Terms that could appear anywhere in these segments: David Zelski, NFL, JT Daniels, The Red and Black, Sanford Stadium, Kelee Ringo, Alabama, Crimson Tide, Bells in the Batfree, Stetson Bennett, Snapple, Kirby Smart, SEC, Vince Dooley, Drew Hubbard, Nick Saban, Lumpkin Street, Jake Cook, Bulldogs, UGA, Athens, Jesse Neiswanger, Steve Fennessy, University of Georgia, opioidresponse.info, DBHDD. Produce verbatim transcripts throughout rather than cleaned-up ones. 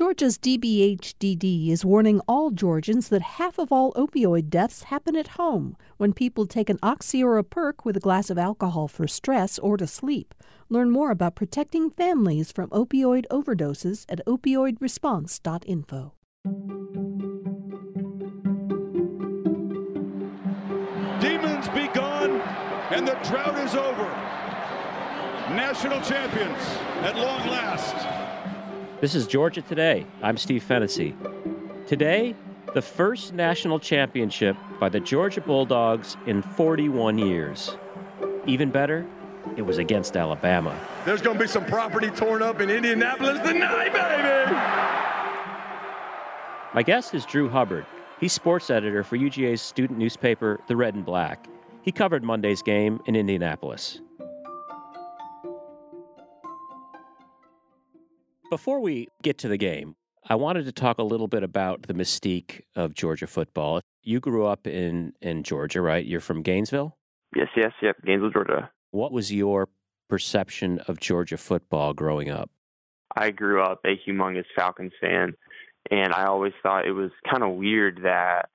Georgia's D B H D D is warning all Georgians that half of all opioid deaths happen at home when people take an oxy or a perk with a glass of alcohol for stress or to sleep. Learn more about protecting families from opioid overdoses at opioid response dot info. Demons be gone, and the drought is over. National champions at long last. This is Georgia Today. I'm Steve Fennessy. Today, the first national championship by the Georgia Bulldogs in forty-one years. Even better, it was against Alabama. There's going to be some property torn up in Indianapolis tonight, baby! My guest is Drew Hubbard. He's sports editor for U G A's student newspaper, The Red and Black. He covered Monday's game in Indianapolis. Before we get to the game, I wanted to talk a little bit about the mystique of Georgia football. You grew up in, in Georgia, right? You're from Gainesville? Yes, yes, yep, Gainesville, Georgia. What was your perception of Georgia football growing up? I grew up a humongous Falcons fan, and I always thought it was kind of weird that,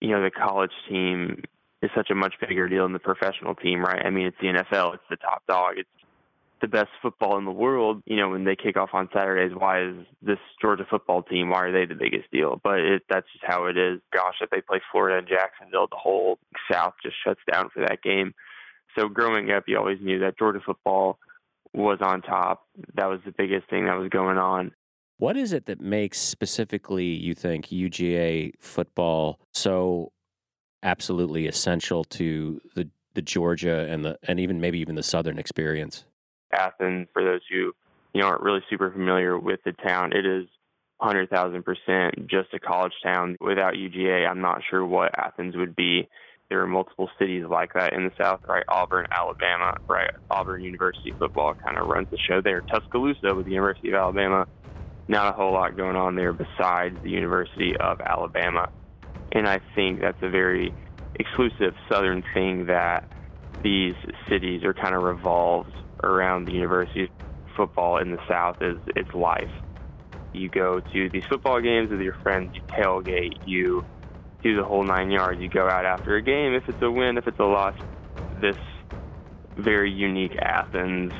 you know, the college team is such a much bigger deal than the professional team, right? I mean, it's the N F L, it's the top dog, it's the best football in the world. You know, when they kick off on Saturdays, why is this Georgia football team, why are they the biggest deal? But it, that's just how it is. Gosh, if they play Florida and Jacksonville, the whole South just shuts down for that game. So growing up, you always knew that Georgia football was on top. That was the biggest thing that was going on. What is it that makes specifically, you think, U G A football so absolutely essential to the, the Georgia and the and even maybe even the Southern experience? Athens, for those who you know aren't really super familiar with the town, it is one hundred thousand percent just a college town. Without U G A, I'm not sure what Athens would be. There are multiple cities like that in the South, right? Auburn, Alabama, right? Auburn University football kind of runs the show there. Tuscaloosa with the University of Alabama. Not a whole lot going on there besides the University of Alabama. And I think that's a very exclusive Southern thing that these cities are kind of revolved around the university. Football in the South is its life. You go to these football games with your friends, you tailgate, you do the whole nine yards, you go out after a game, if it's a win, if it's a loss. This very unique Athens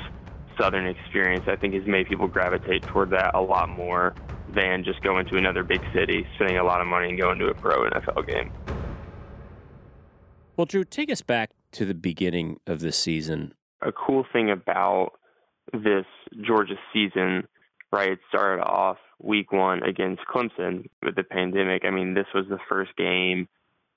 Southern experience, I think, has made people gravitate toward that a lot more than just going to another big city, spending a lot of money and going to a pro N F L game. Well, Drew, take us back to the beginning of this season. A cool thing about this Georgia season, right, it started off week one against Clemson with the pandemic. I mean, this was the first game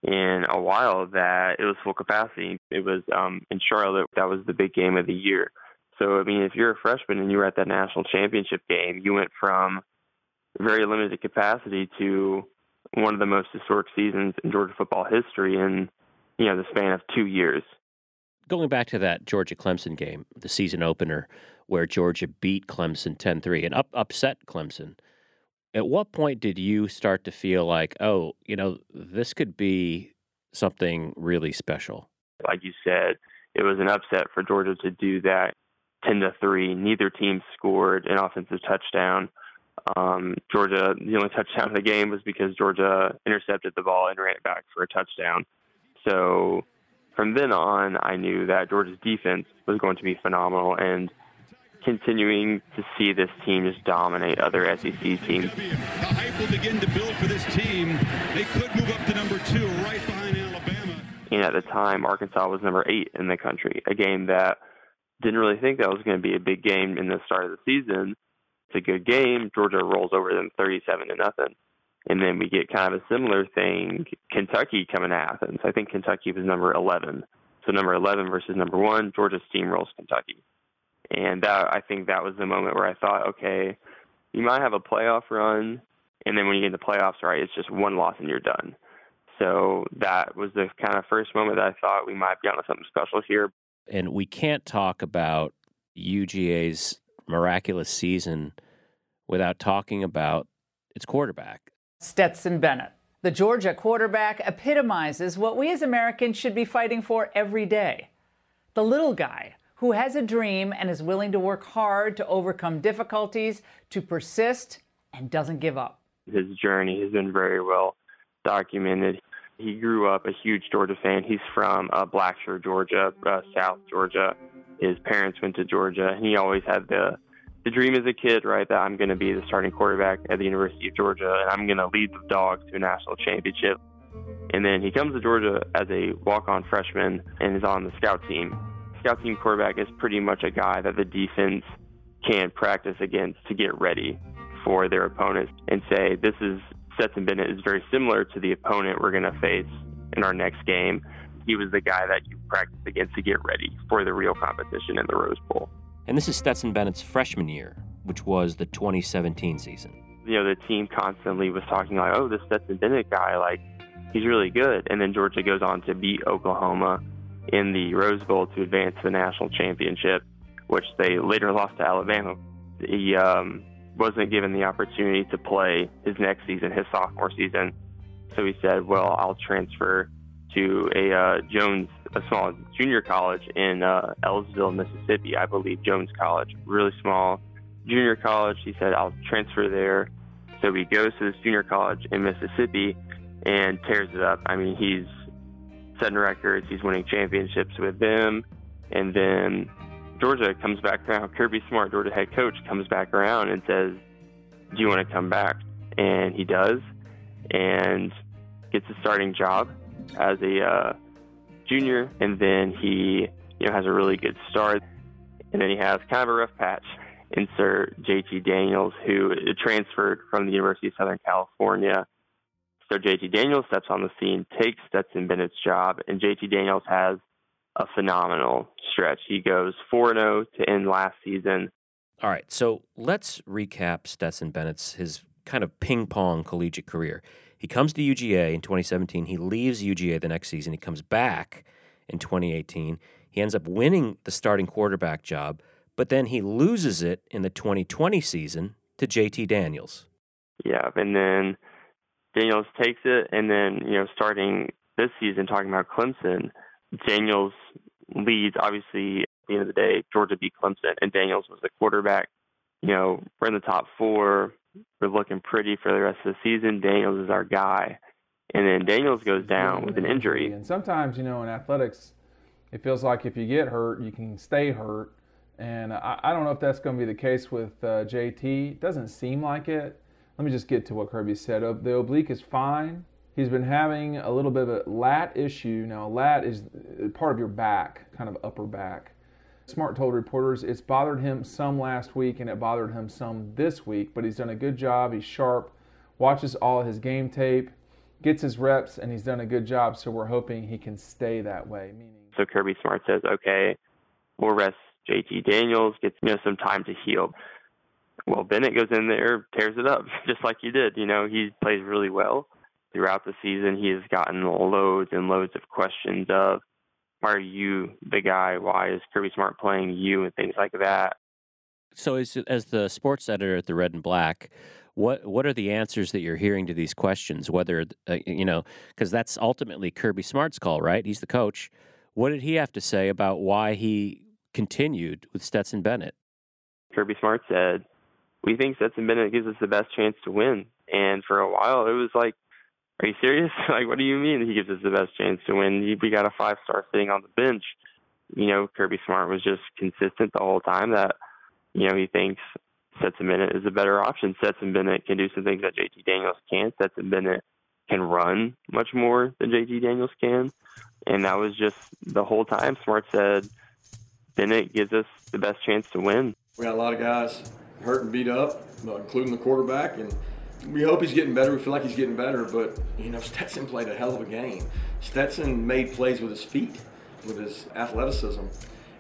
in a while that it was full capacity. It was um, in Charlotte. That was the big game of the year. So, I mean, if you're a freshman and you were at that national championship game, you went from very limited capacity to one of the most historic seasons in Georgia football history in, you know, the span of two years. Going back to that Georgia-Clemson game, the season opener, where Georgia beat Clemson ten three and up, upset Clemson, at what point did you start to feel like, oh, you know, this could be something really special? Like you said, it was an upset for Georgia to do that ten to three. Neither team scored an offensive touchdown. Um, Georgia, the only touchdown of the game was because Georgia intercepted the ball and ran it back for a touchdown. So from then on, I knew that Georgia's defense was going to be phenomenal, and continuing to see this team just dominate other S E C teams. The hype will begin to build for this team. They could move up to number two, right behind Alabama. And at the time, Arkansas was number eight in the country, a game that didn't really think that was going to be a big game in the start of the season. It's a good game. Georgia rolls over them thirty-seven to nothing. And then we get kind of a similar thing, Kentucky coming to Athens. I think Kentucky was number eleven. So number eleven versus number one, Georgia steamrolls Kentucky. And that, I think that was the moment where I thought, okay, you might have a playoff run. And then when you get in the playoffs, right, it's just one loss and you're done. So that was the kind of first moment that I thought we might be on to something special here. And we can't talk about U G A's miraculous season without talking about its quarterback. Stetson Bennett. The Georgia quarterback epitomizes what we as Americans should be fighting for every day. The little guy who has a dream and is willing to work hard to overcome difficulties, to persist, and doesn't give up. His journey has been very well documented. He grew up a huge Georgia fan. He's from uh, Blacksher, Georgia, uh, South Georgia. His parents went to Georgia, and he always had the the dream as a kid, right, that I'm going to be the starting quarterback at the University of Georgia, and I'm going to lead the Dogs to a national championship. And then he comes to Georgia as a walk-on freshman and is on the scout team. Scout team quarterback is pretty much a guy that the defense can practice against to get ready for their opponents and say, this is Stetson Bennett is very similar to the opponent we're going to face in our next game. He was the guy that you practice against to get ready for the real competition in the Rose Bowl. And this is Stetson Bennett's freshman year, which was the twenty seventeen season. You know, the team constantly was talking like, oh, this Stetson Bennett guy, like, he's really good. And then Georgia goes on to beat Oklahoma in the Rose Bowl to advance to the national championship, which they later lost to Alabama. He um, wasn't given the opportunity to play his next season, his sophomore season. So he said, well, I'll transfer to a uh, Jones, a small junior college in uh, Ellisville, Mississippi, I believe, Jones College, really small junior college. He said, I'll transfer there. So he goes to this junior college in Mississippi and tears it up. I mean, he's setting records. He's winning championships with them. And then Georgia comes back around. Kirby Smart, Georgia head coach, comes back around and says, do you want to come back? And he does, and gets a starting job as a uh, junior. And then he, you know, has a really good start. And then he has kind of a rough patch. Insert J T Daniels, who transferred from the University of Southern California. So J T Daniels steps on the scene, takes Stetson Bennett's job, and J T Daniels has a phenomenal stretch. He goes four and oh to end last season. All right, so let's recap Stetson Bennett's, his kind of ping-pong collegiate career. He comes to U G A in twenty seventeen. He leaves U G A the next season. He comes back in twenty eighteen. He ends up winning the starting quarterback job, but then he loses it in the twenty twenty season to J T Daniels. Yeah, and then Daniels takes it, and then, you know, starting this season, talking about Clemson, Daniels leads, obviously, at the end of the day, Georgia beat Clemson, and Daniels was the quarterback. You know, we're in the top four. We're looking pretty for the rest of the season. Daniels is our guy. And then Daniels goes down with an injury. And sometimes, you know, in athletics, it feels like if you get hurt, you can stay hurt. And I, I don't know if that's going to be the case with uh, J T. It doesn't seem like it. Let me just get to what Kirby said. The oblique is fine. He's been having a little bit of a lat issue. Now, lat is part of your back, kind of upper back. Smart told reporters it's bothered him some last week and it bothered him some this week, but he's done a good job. He's sharp, watches all his game tape, gets his reps, and he's done a good job, so we're hoping he can stay that way. Meaning, so Kirby Smart says, okay, we'll rest J T Daniels, gets, you know, some time to heal. Well, Bennett goes in there, tears it up, just like you did. You know, he plays really well. Throughout the season, he has gotten loads and loads of questions of, are you the guy? Why is Kirby Smart playing you? And things like that. So as, as the sports editor at the Red and Black, what what are the answers that you're hearing to these questions? Whether, uh, you know, because that's ultimately Kirby Smart's call, right? He's the coach. What did he have to say about why he continued with Stetson Bennett? Kirby Smart said, we think Stetson Bennett gives us the best chance to win. And for a while, it was like, are you serious? Like, what do you mean he gives us the best chance to win? We got a five-star sitting on the bench. You know, Kirby Smart was just consistent the whole time that, you know, he thinks Stetson Bennett is a better option. Stetson Bennett can do some things that J T Daniels can. Stetson Bennett can run much more than J T Daniels can. And that was just the whole time Smart said, Bennett gives us the best chance to win. We got a lot of guys hurt and beat up, including the quarterback, and we hope he's getting better. We feel like he's getting better, but, you know, Stetson played a hell of a game. Stetson made plays with his feet, with his athleticism,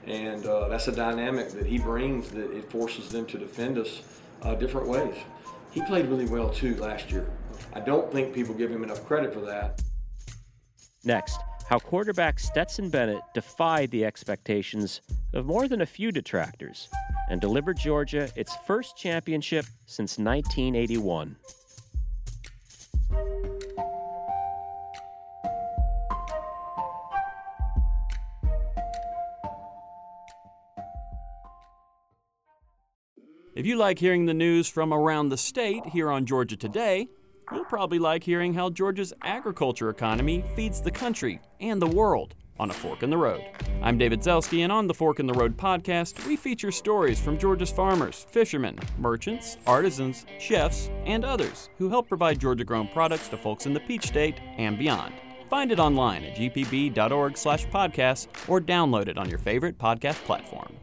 and uh, that's a dynamic that he brings that it forces them to defend us uh, different ways. He played really well, too, last year. I don't think people give him enough credit for that. Next, how quarterback Stetson Bennett defied the expectations of more than a few detractors and delivered Georgia its first championship since nineteen eighty-one. If you like hearing the news from around the state here on Georgia Today, you'll probably like hearing how Georgia's agriculture economy feeds the country and the world on A Fork in the Road. I'm David Zelski, and on the Fork in the Road podcast, we feature stories from Georgia's farmers, fishermen, merchants, artisans, chefs, and others who help provide Georgia-grown products to folks in the Peach State and beyond. Find it online at gpb.org slash podcast or download it on your favorite podcast platform.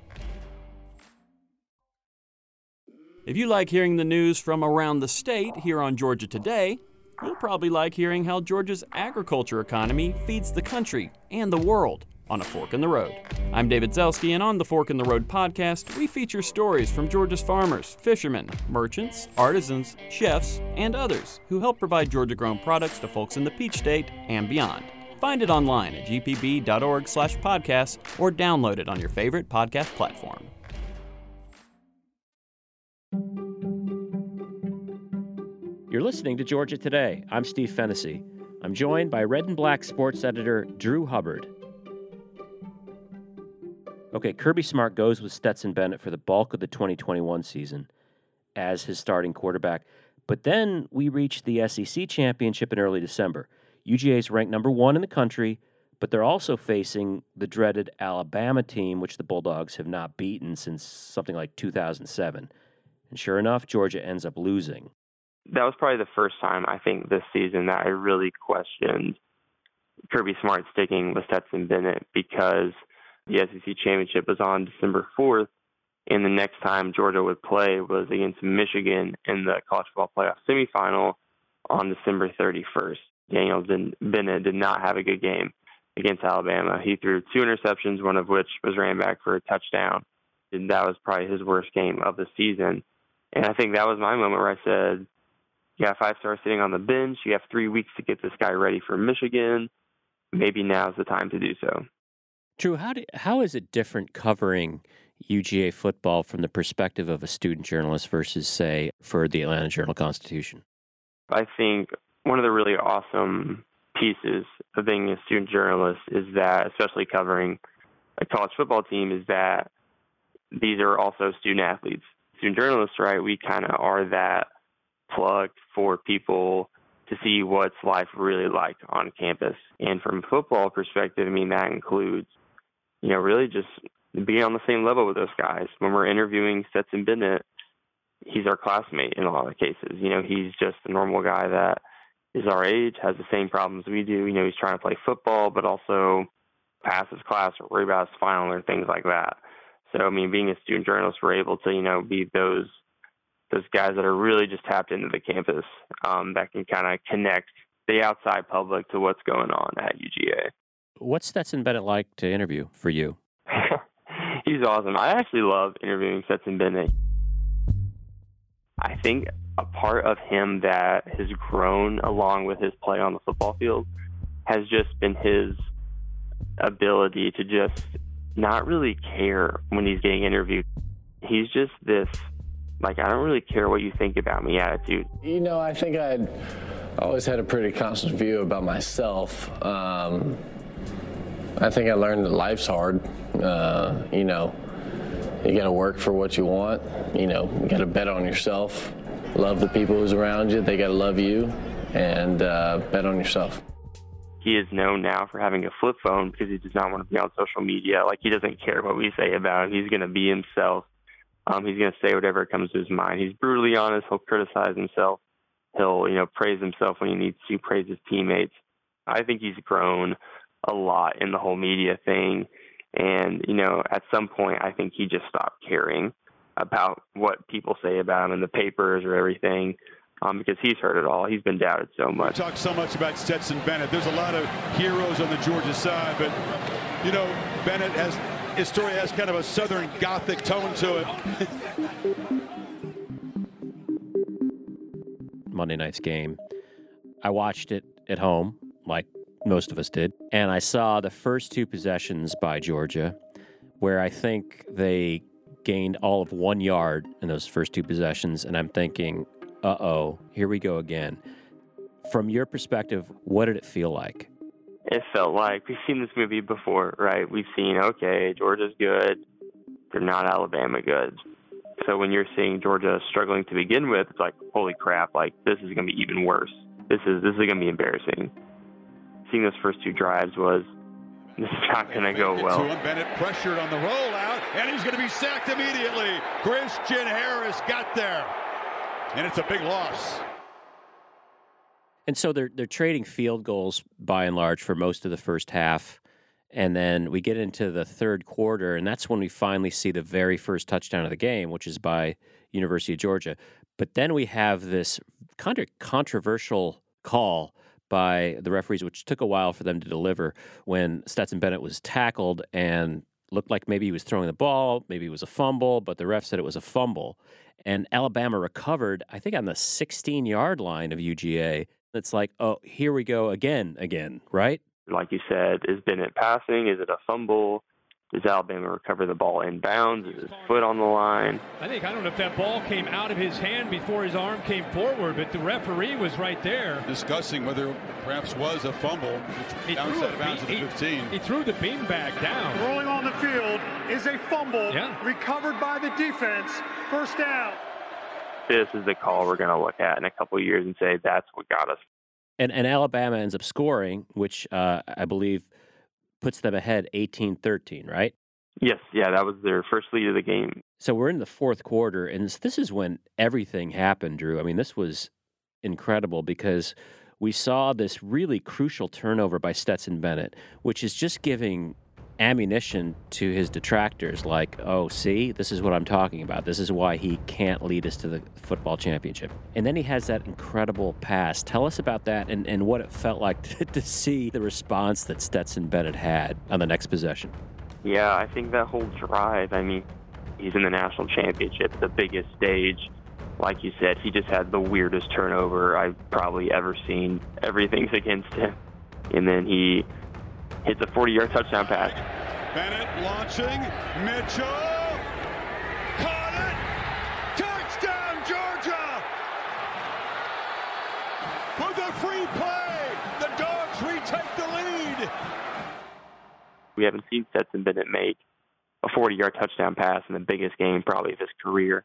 If you like hearing the news from around the state here on Georgia Today, you'll probably like hearing how Georgia's agriculture economy feeds the country and the world on A Fork in the Road. I'm David Zelski, and on the Fork in the Road podcast, we feature stories from Georgia's farmers, fishermen, merchants, artisans, chefs, and others who help provide Georgia-grown products to folks in the Peach State and beyond. Find it online at gpb.org slash podcast or download it on your favorite podcast platform. You're listening to Georgia Today. I'm Steve Fennessy. I'm joined by Red and Black sports editor Drew Hubbard. Okay, Kirby Smart goes with Stetson Bennett for the bulk of the twenty twenty-one season as his starting quarterback. But then we reach the S E C championship in early December. U G A's ranked number one in the country, but they're also facing the dreaded Alabama team, which the Bulldogs have not beaten since something like two thousand seven. And sure enough, Georgia ends up losing. That was probably the first time, I think, this season that I really questioned Kirby Smart sticking with Stetson Bennett, because the S E C championship was on December fourth, and the next time Georgia would play was against Michigan in the college football playoff semifinal on December thirty-first. Daniel Bennett did not have a good game against Alabama. He threw two interceptions, one of which was ran back for a touchdown, and that was probably his worst game of the season. And I think that was my moment where I said, you have five stars sitting on the bench. You have three weeks to get this guy ready for Michigan. Maybe now's the time to do so. Drew, how do, how is it different covering U G A football from the perspective of a student journalist versus, say, for the Atlanta Journal-Constitution? I think one of the really awesome pieces of being a student journalist is that, especially covering a college football team, is that these are also student athletes. Student journalists, right, we kind of are that plug for people to see what's life really like on campus. And from a football perspective, I mean, that includes, you know, really just being on the same level with those guys. When we're interviewing Stetson Bennett, he's our classmate in a lot of cases. You know, he's just a normal guy that is our age, has the same problems we do. You know, he's trying to play football, but also pass his class or worry about his final or things like that. So, I mean, being a student journalist, we're able to, you know, be those those guys that are really just tapped into the campus um, that can kind of connect the outside public to what's going on at U G A. What's Stetson Bennett like to interview for you? He's awesome. I actually love interviewing Stetson Bennett. I think a part of him that has grown along with his play on the football field has just been his ability to just not really care when he's getting interviewed. He's just this, like, I don't really care what you think about me attitude. You know, I think I always had a pretty constant view about myself. Um, I think I learned that life's hard. Uh, you know, you got to work for what you want. You know, you got to bet on yourself. Love the people who's around you. They got to love you, and uh, bet on yourself. He is known now for having a flip phone because he does not want to be on social media. Like, he doesn't care what we say about him. He's going to be himself. Um, he's going to say whatever comes to his mind. He's brutally honest. He'll criticize himself. He'll, you know, praise himself when he needs to, praise his teammates. I think he's grown a lot in the whole media thing. And, you know, at some point, I think he just stopped caring about what people say about him in the papers or everything, um, because he's heard it all. He's been doubted so much. We talk so much about Stetson Bennett. There's a lot of heroes on the Georgia side, but, you know, Bennett has... his story has kind of a Southern Gothic tone to it. Monday night's game. I watched it at home, like most of us did, and I saw the first two possessions by Georgia, where I think they gained all of one yard in those first two possessions, and I'm thinking, uh-oh, here we go again. From your perspective, what did it feel like? It felt like we've seen this movie before, right? We've seen, okay, Georgia's good. They're not Alabama good. So when you're seeing Georgia struggling to begin with, it's like, holy crap, like this is going to be even worse. This is this is going to be embarrassing. Seeing those first two drives was, this is not going to go well. Bennett pressured on the rollout, and he's going to be sacked immediately. Christian Harris got there, and it's a big loss. And so they're they're trading field goals by and large for most of the first half. And then we get into the third quarter, and that's when we finally see the very first touchdown of the game, which is by University of Georgia. But then we have this kind of controversial call by the referees, which took a while for them to deliver, when Stetson Bennett was tackled and looked like maybe he was throwing the ball, maybe it was a fumble, but the ref said it was a fumble. And Alabama recovered, I think, on the sixteen-yard line of U G A. It's like, oh, here we go again, again, right? Like you said, is Bennett passing? Is it a fumble? Does Alabama recover the ball in bounds? Is his foot on the line? I think, I don't know if that ball came out of his hand before his arm came forward, but the referee was right there. Discussing whether perhaps was a fumble. He threw, a, bounds he, the fifteen. He threw the beanbag down. Rolling on the field is a fumble, yeah. Recovered by the defense. First down. This is the call we're going to look at in a couple of years and say that's what got us. And and Alabama ends up scoring, which uh, I believe puts them ahead eighteen thirteen, right? Yes, yeah, that was their first lead of the game. So we're in the fourth quarter, and this is when everything happened, Drew. I mean, this was incredible because we saw this really crucial turnover by Stetson Bennett, which is just giving ammunition to his detractors, like, oh, see, this is what I'm talking about. This is why he can't lead us to the football championship. And then he has that incredible pass. Tell us about that and, and what it felt like to, to see the response that Stetson Bennett had on the next possession. Yeah, I think that whole drive, I mean, he's in the national championship, the biggest stage. Like you said, he just had the weirdest turnover I've probably ever seen. Everything's against him. And then he hits a forty-yard touchdown pass. Bennett launching. Mitchell caught it. Touchdown, Georgia. For the free play, the Dogs retake the lead. We haven't seen Stetson Bennett make a forty-yard touchdown pass in the biggest game probably of his career.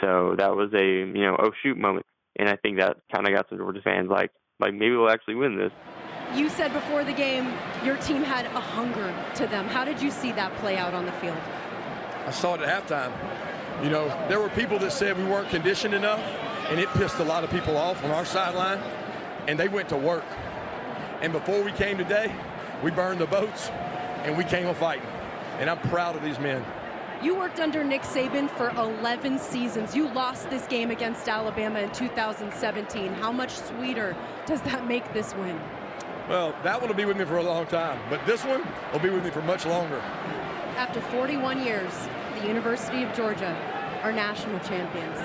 So that was a, you know, oh shoot moment. And I think that kind of got some Georgia fans like, like maybe we'll actually win this. You said before the game your team had a hunger to them. How did you see that play out on the field? I saw it at halftime. You know, there were people that said we weren't conditioned enough, and it pissed a lot of people off on our sideline, and they went to work. And before we came today, we burned the boats, and we came a fighting. And I'm proud of these men. You worked under Nick Saban for eleven seasons. You lost this game against Alabama in two thousand seventeen. How much sweeter does that make this win? Well, that one will be with me for a long time, but this one will be with me for much longer. After forty-one years, the University of Georgia are national champions.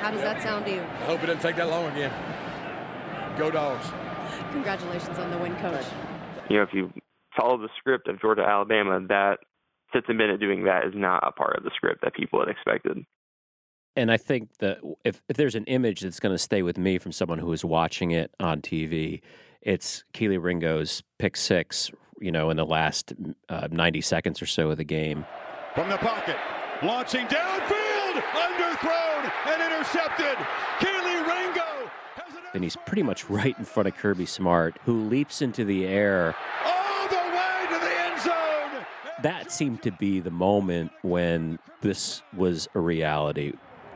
How does that sound to you? I hope it doesn't take that long again. Go Dogs. Congratulations on the win, Coach. You know, if you follow the script of Georgia-Alabama, that Stetson Bennett doing that is not a part of the script that people had expected. And I think that if, if there's an image that's going to stay with me from someone who is watching it on T V, it's Kelee Ringo's pick six, you know, in the last uh, ninety seconds or so of the game. From the pocket, launching downfield, underthrown and intercepted. Kelee Ringo has an... And he's pretty much right in front of Kirby Smart, who leaps into the air. All the way to the end zone! That seemed to be the moment when this was a reality.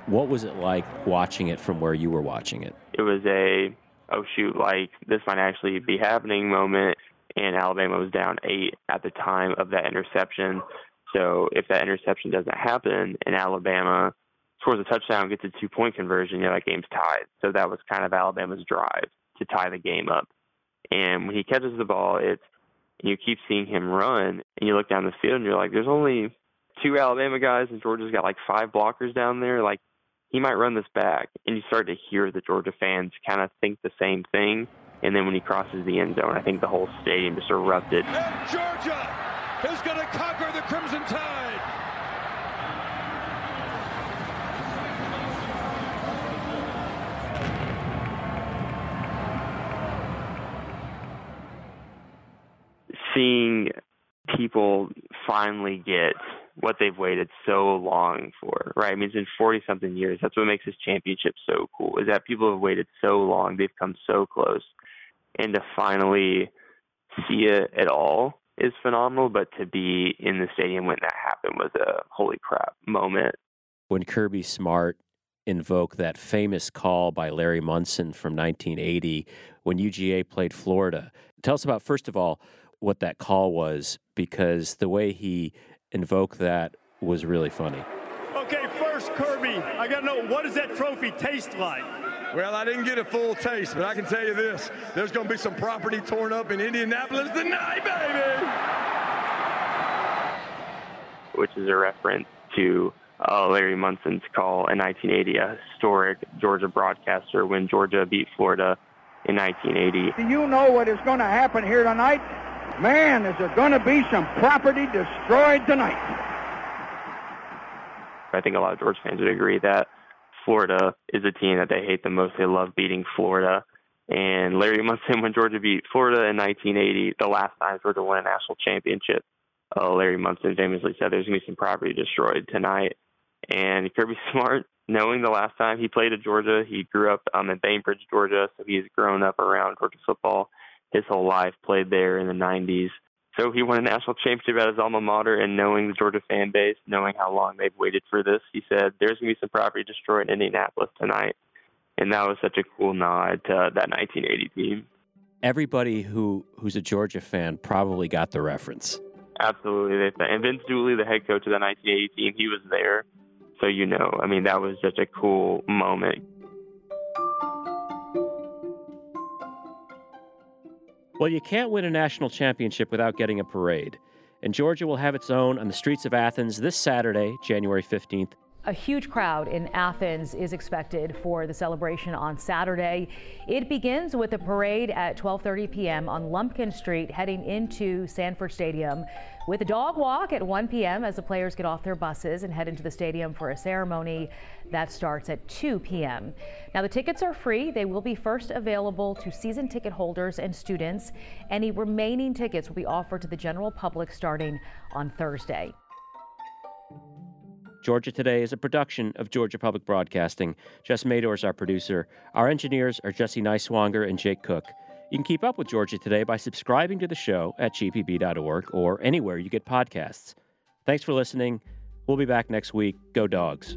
What was it like watching it from where you were watching it? It was a... oh, shoot, like, this might actually be happening moment, and Alabama was down eight at the time of that interception. So if that interception doesn't happen and Alabama scores a touchdown, gets a two-point conversion, you know, that game's tied. So that was kind of Alabama's drive to tie the game up. And when he catches the ball, it's, you keep seeing him run, and you look down the field, and you're like, there's only two Alabama guys, and Georgia's got, like, five blockers down there, like, he might run this back, and you start to hear the Georgia fans kind of think the same thing. And then when he crosses the end zone, I think the whole stadium just erupted. And Georgia is going to conquer the Crimson Tide. Seeing people finally get what they've waited so long for, right? I mean, it's been forty-something years. That's what makes this championship so cool, is that people have waited so long. They've come so close. And to finally see it at all is phenomenal, but to be in the stadium when that happened was a holy crap moment. When Kirby Smart invoked that famous call by Larry Munson from nineteen eighty when U G A played Florida, tell us about, first of all, what that call was, because the way he invoked that was really funny. Okay, first, Kirby, I got to know, what does that trophy taste like? Well, I didn't get a full taste, but I can tell you this. There's going to be some property torn up in Indianapolis tonight, baby! Which is a reference to uh, Larry Munson's call in nineteen eighty, a historic Georgia broadcaster when Georgia beat Florida in nineteen eighty. Do you know what is going to happen here tonight? Man, is there going to be some property destroyed tonight? I think a lot of Georgia fans would agree that Florida is a team that they hate the most. They love beating Florida. And Larry Munson, when Georgia beat Florida in nineteen eighty, the last time Georgia won a national championship, uh, Larry Munson famously said there's going to be some property destroyed tonight. And Kirby Smart, knowing the last time he played at Georgia, he grew up um, in Bainbridge, Georgia, so he's grown up around Georgia football his whole life, played there in the nineties. So he won a national championship at his alma mater, and knowing the Georgia fan base, knowing how long they've waited for this, he said, there's going to be some property destroyed in Indianapolis tonight. And that was such a cool nod to that nineteen eighty team. Everybody who, who's a Georgia fan probably got the reference. Absolutely. And Vince Dooley, the head coach of the nineteen eighty team, he was there. So, you know, I mean, that was such a cool moment. Well, you can't win a national championship without getting a parade. And Georgia will have its own on the streets of Athens this Saturday, January fifteenth. A huge crowd in Athens is expected for the celebration on Saturday. It begins with a parade at twelve thirty p.m. on Lumpkin Street heading into Sanford Stadium, with a dog walk at one p.m. as the players get off their buses and head into the stadium for a ceremony that starts at two p.m. Now, the tickets are free. They will be first available to season ticket holders and students. Any remaining tickets will be offered to the general public starting on Thursday. Georgia Today is a production of Georgia Public Broadcasting. Jess Mador is our producer. Our engineers are Jesse Neiswanger and Jake Cook. You can keep up with Georgia Today by subscribing to the show at g p b dot org or anywhere you get podcasts. Thanks for listening. We'll be back next week. Go Dogs!